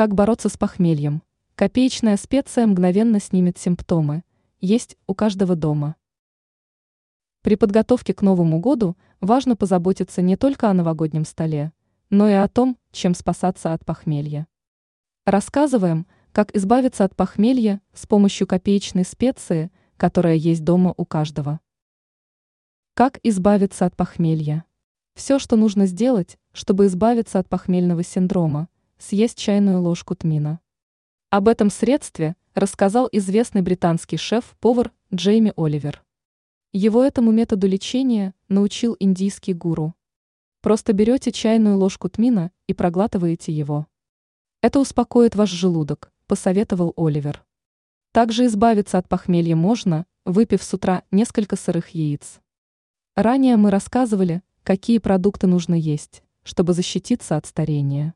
Как бороться с похмельем? Копеечная специя мгновенно снимет симптомы. Есть у каждого дома. При подготовке к Новому году важно позаботиться не только о новогоднем столе, но и о том, чем спасаться от похмелья. Рассказываем, как избавиться от похмелья с помощью копеечной специи, которая есть дома у каждого. Как избавиться от похмелья? Все, что нужно сделать, чтобы избавиться от похмельного синдрома, съесть чайную ложку тмина. Об этом средстве рассказал известный британский шеф-повар Джейми Оливер. Его этому методу лечения научил индийский гуру. Просто берете чайную ложку тмина и проглатываете его. Это успокоит ваш желудок, посоветовал Оливер. Также избавиться от похмелья можно, выпив с утра несколько сырых яиц. Ранее мы рассказывали, какие продукты нужно есть, чтобы защититься от старения.